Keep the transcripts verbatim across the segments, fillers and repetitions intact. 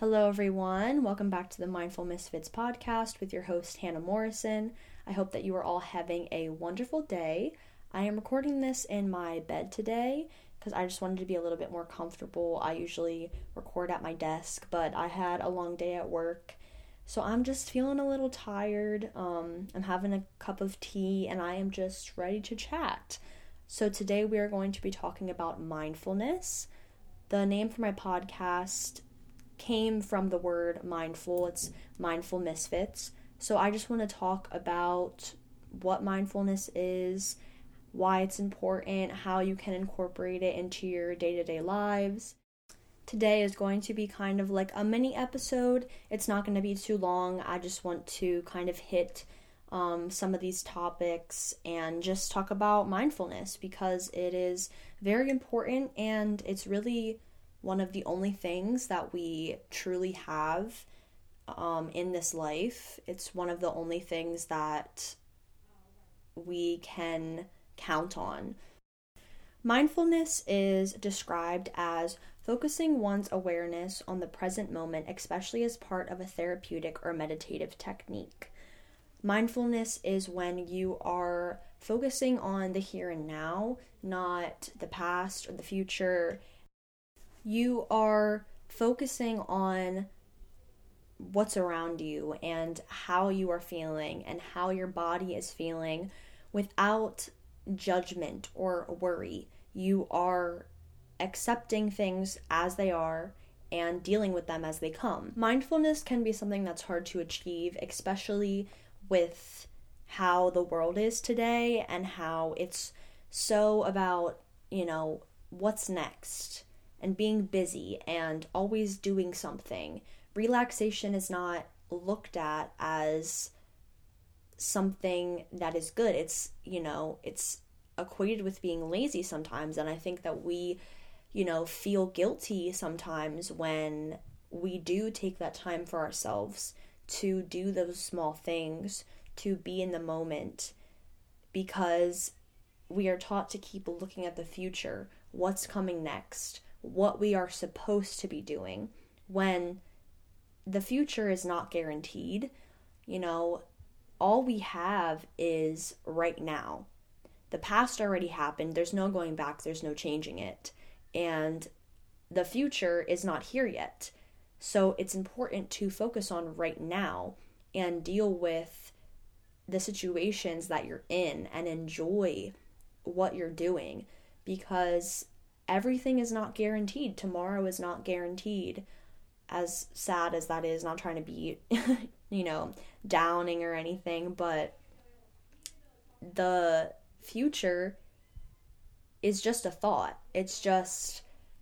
Hello everyone, welcome back to the Mindful Misfits podcast with your host Hannah Morrison. I hope that you are all having a wonderful day. I am recording this in my bed today because I just wanted to be a little bit more comfortable. I usually record at my desk, but I had a long day at work, so I'm just feeling a little tired. Um, I'm having a cup of tea and I am just ready to chat. So today we are going to be talking about mindfulness. The name for my podcast came from the word mindful. It's Mindful Misfits. So I just want to talk about what mindfulness is, why it's important, how you can incorporate it into your day-to-day lives. Today is going to be kind of like a mini episode. It's not going to be too long. I just want to kind of hit um, some of these topics and just talk about mindfulness because it is very important and it's really one of the only things that we truly have um, in this life. It's one of the only things that we can count on. Mindfulness is described as focusing one's awareness on the present moment, especially as part of a therapeutic or meditative technique. Mindfulness is when you are focusing on the here and now, not the past or the future. You are focusing on what's around you and how you are feeling and how your body is feeling without judgment or worry. You are accepting things as they are and dealing with them as they come. Mindfulness can be something that's hard to achieve, especially with how the world is today and how it's so about, you know, what's next, and being busy and always doing something. Relaxation is not looked at as something that is good. It's, you know, it's equated with being lazy sometimes. And I think that we, you know, feel guilty sometimes when we do take that time for ourselves to do those small things, to be in the moment, because we are taught to keep looking at the future, what's coming next, what we are supposed to be doing, when the future is not guaranteed. You know, all we have is right now. The past already happened. There's no going back. There's no changing it. And the future is not here yet. So it's important to focus on right now and deal with the situations that you're in and enjoy what you're doing, because everything is not guaranteed. Tomorrow is not guaranteed. As sad as that is, not trying to be, you know, downing or anything, but the future is just a thought. It's just,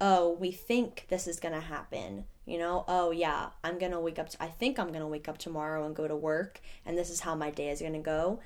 oh, we think this is going to happen, you know? Oh, yeah, I'm going to wake up. T- I think I'm going to wake up tomorrow and go to work, and this is how my day is going to go.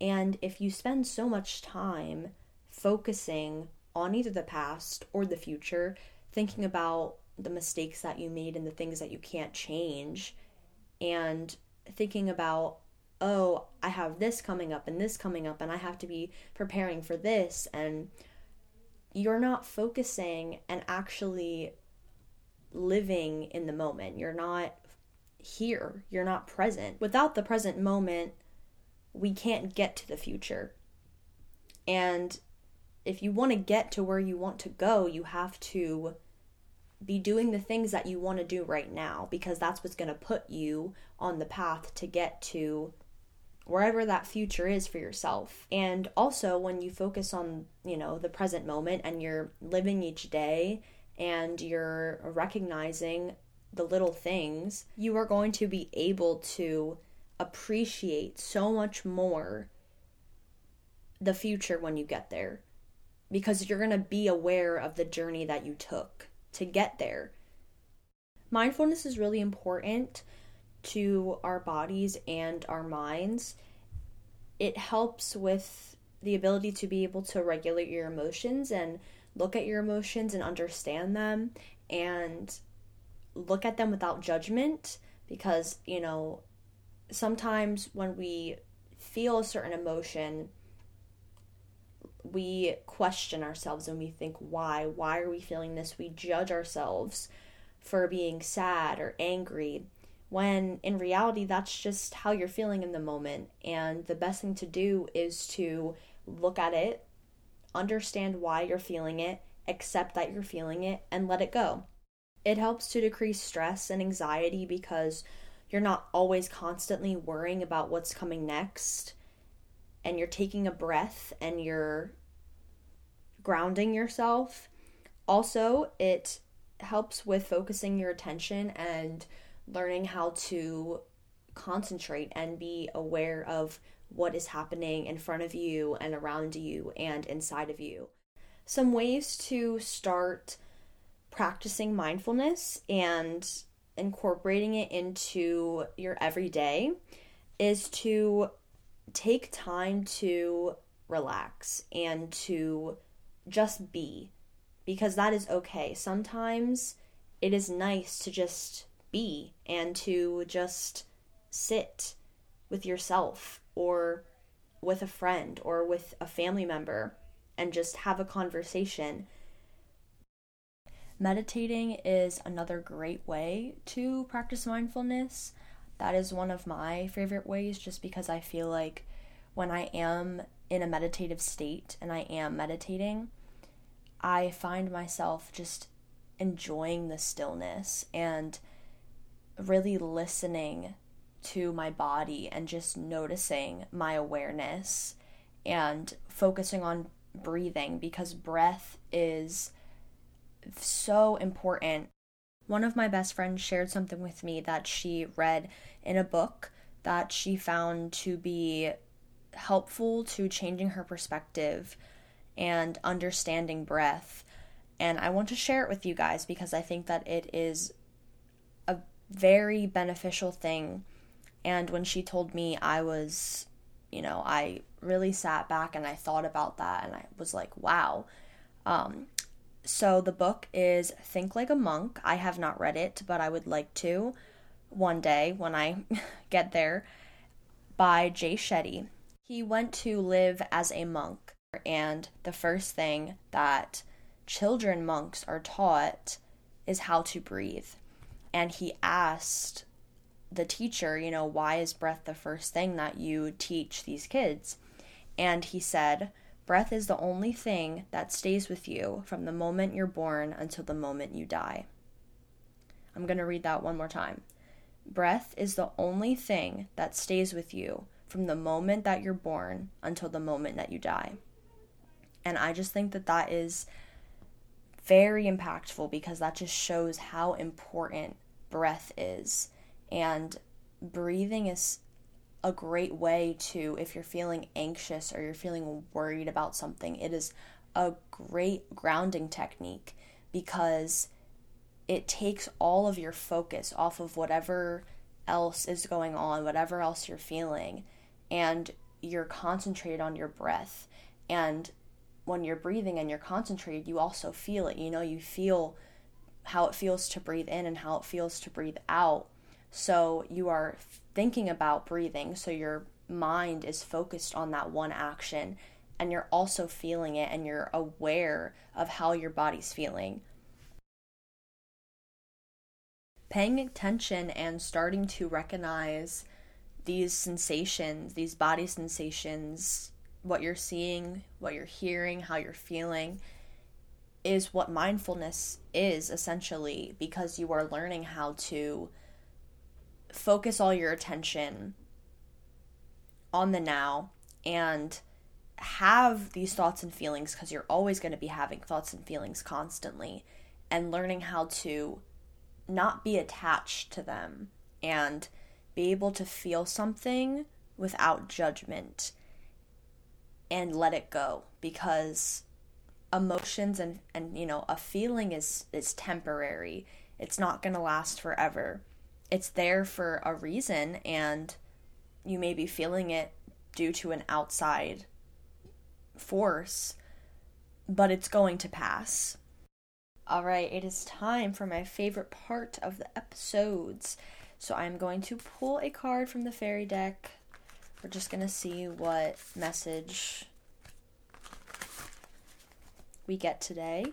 And if you spend so much time focusing on either the past or the future, thinking about the mistakes that you made and the things that you can't change, and thinking about, oh, I have this coming up and this coming up and I have to be preparing for this, and you're not focusing and actually living in the moment. You're not here. You're not present. Without the present moment, we can't get to the future. And if you want to get to where you want to go, you have to be doing the things that you want to do right now, because that's what's going to put you on the path to get to wherever that future is for yourself. And also, when you focus on, you know, the present moment and you're living each day and you're recognizing the little things, you are going to be able to appreciate so much more the future when you get there, because you're going to be aware of the journey that you took to get there. Mindfulness is really important to our bodies and our minds. It helps with the ability to be able to regulate your emotions and look at your emotions and understand them and look at them without judgment, because, you know, sometimes when we feel a certain emotion, we question ourselves and we think, why? Why are we feeling this? We judge ourselves for being sad or angry, when in reality, that's just how you're feeling in the moment. And the best thing to do is to look at it, understand why you're feeling it, accept that you're feeling it, and let it go. It helps to decrease stress and anxiety because you're not always constantly worrying about what's coming next, and you're taking a breath and you're grounding yourself. Also, it helps with focusing your attention and learning how to concentrate and be aware of what is happening in front of you and around you and inside of you. Some ways to start practicing mindfulness and incorporating it into your everyday is to take time to relax and to just be, because that is okay. Sometimes it is nice to just be and to just sit with yourself or with a friend or with a family member and just have a conversation. Meditating is another great way to practice mindfulness. That is one of my favorite ways, just because I feel like when I am in a meditative state and I am meditating, I find myself just enjoying the stillness and really listening to my body and just noticing my awareness and focusing on breathing, because breath is so important. One of my best friends shared something with me that she read in a book that she found to be helpful to changing her perspective and understanding breath. And I want to share it with you guys because I think that it is a very beneficial thing. And when she told me, I was, you know, I really sat back and I thought about that and I was like, wow. Um, So the book is Think Like a Monk. I have not read it, but I would like to one day when I get there, by Jay Shetty. He went to live as a monk, and the first thing that children monks are taught is how to breathe. And he asked the teacher, you know, why is breath the first thing that you teach these kids? And he said, breath is the only thing that stays with you from the moment you're born until the moment you die. I'm going to read that one more time. Breath is the only thing that stays with you from the moment that you're born until the moment that you die. And I just think that that is very impactful, because that just shows how important breath is. And breathing is a great way to, if you're feeling anxious or you're feeling worried about something, it is a great grounding technique because it takes all of your focus off of whatever else is going on, whatever else you're feeling, and you're concentrated on your breath. And when you're breathing and you're concentrated, you also feel it. You know, you feel how it feels to breathe in and how it feels to breathe out. So you are thinking about breathing, so your mind is focused on that one action, and you're also feeling it, and you're aware of how your body's feeling. Paying attention and starting to recognize these sensations, these body sensations, what you're seeing, what you're hearing, how you're feeling, is what mindfulness is, essentially, because you are learning how to focus all your attention on the now and have these thoughts and feelings, because you're always going to be having thoughts and feelings constantly, and learning how to not be attached to them and be able to feel something without judgment and let it go, because emotions and, and you know, a feeling is, is temporary. It's not going to last forever. It's there for a reason, and you may be feeling it due to an outside force, but it's going to pass. All right, it is time for my favorite part of the episodes. So I'm going to pull a card from the fairy deck. We're just going to see what message we get today.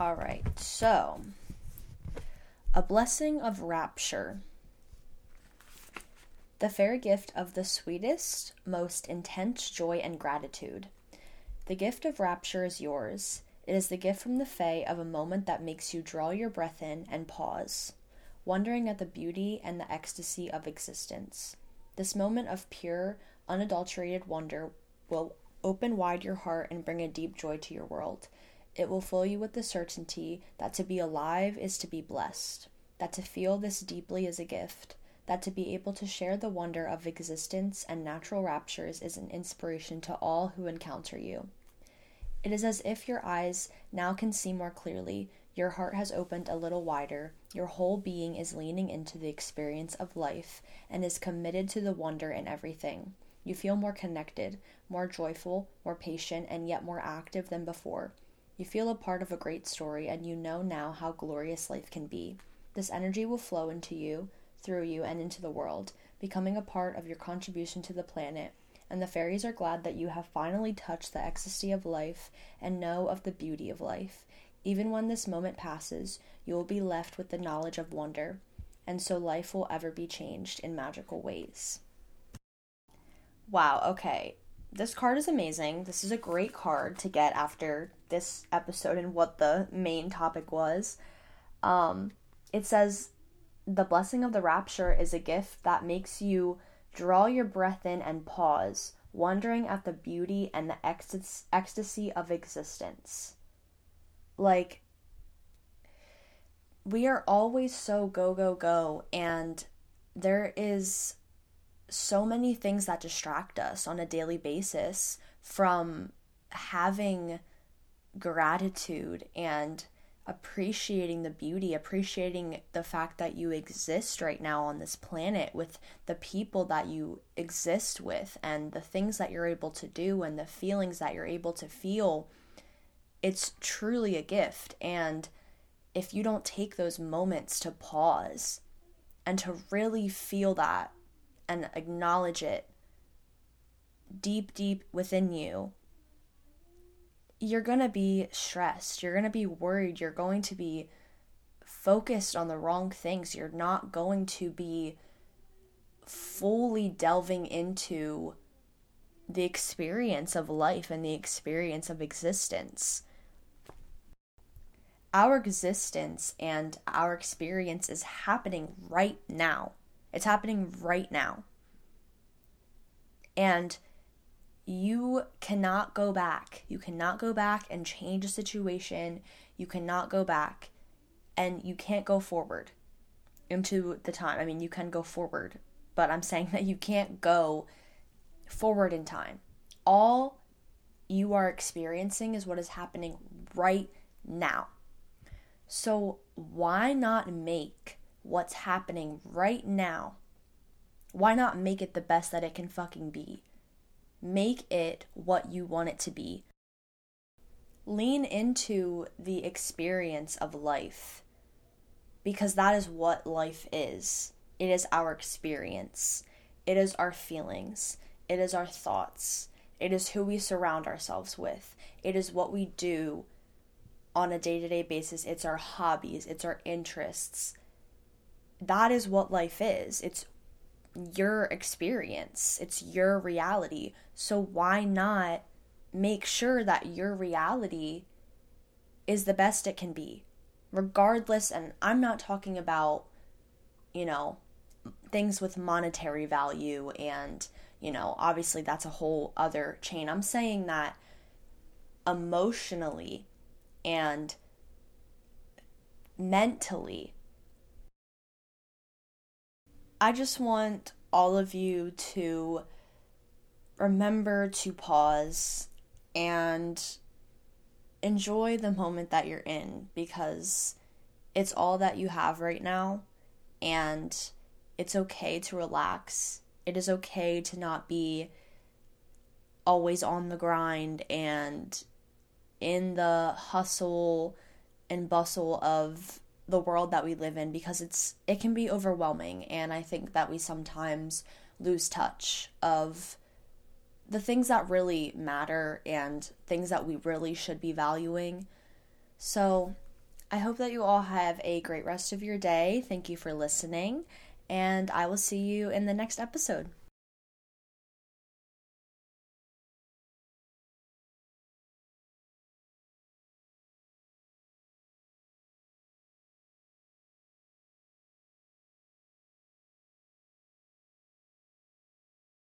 All right, so a blessing of rapture. The fair gift of the sweetest, most intense joy and gratitude. The gift of rapture is yours. It is the gift from the Fae of a moment that makes you draw your breath in and pause, wondering at the beauty and the ecstasy of existence. This moment of pure, unadulterated wonder will open wide your heart and bring a deep joy to your world. It will fill you with the certainty that to be alive is to be blessed, that to feel this deeply is a gift, that to be able to share the wonder of existence and natural raptures is an inspiration to all who encounter you. It is as if your eyes now can see more clearly, your heart has opened a little wider, your whole being is leaning into the experience of life and is committed to the wonder in everything. You feel more connected, more joyful, more patient, and yet more active than before. You feel a part of a great story and you know now how glorious life can be. This energy will flow into you, through you, and into the world, becoming a part of your contribution to the planet. And the fairies are glad that you have finally touched the ecstasy of life and know of the beauty of life. Even when this moment passes, you will be left with the knowledge of wonder, and so life will ever be changed in magical ways. Wow, okay. This card is amazing. This is a great card to get after this episode and what the main topic was. Um, it says, the blessing of the rapture is a gift that makes you draw your breath in and pause, wondering at the beauty and the ext- ecstasy of existence. Like, we are always so go, go, go, and there is so many things that distract us on a daily basis from having gratitude and appreciating the beauty, appreciating the fact that you exist right now on this planet with the people that you exist with and the things that you're able to do and the feelings that you're able to feel. It's truly a gift. And if you don't take those moments to pause and to really feel that and acknowledge it deep, deep within you, you're going to be stressed, you're going to be worried, you're going to be focused on the wrong things, you're not going to be fully delving into the experience of life and the experience of existence. Our existence and our experience is happening right now. It's happening right now. And you cannot go back. You cannot go back and change a situation. You cannot go back, and you can't go forward into the time. I mean, you can go forward, but I'm saying that you can't go forward in time. All you are experiencing is what is happening right now. So why not make what's happening right now? Why not make it the best that it can fucking be? Make it what you want it to be. Lean into the experience of life, because that is what life is. It is our experience. It is our feelings. It is our thoughts. It is who we surround ourselves with. It is what we do on a day-to-day basis. It's our hobbies. It's our interests. That is what life is. It's your experience. It's your reality. So why not make sure that your reality is the best it can be? Regardless, and I'm not talking about, you know, things with monetary value and, you know, obviously that's a whole other chain. I'm saying that emotionally and mentally, I just want all of you to remember to pause and enjoy the moment that you're in, because it's all that you have right now, and it's okay to relax. It is okay to not be always on the grind and in the hustle and bustle of the world that we live in, because it's it can be overwhelming, and I think that we sometimes lose touch of the things that really matter and things that we really should be valuing. So I hope that you all have a great rest of your day. Thank you for listening, and I will see you in the next episode.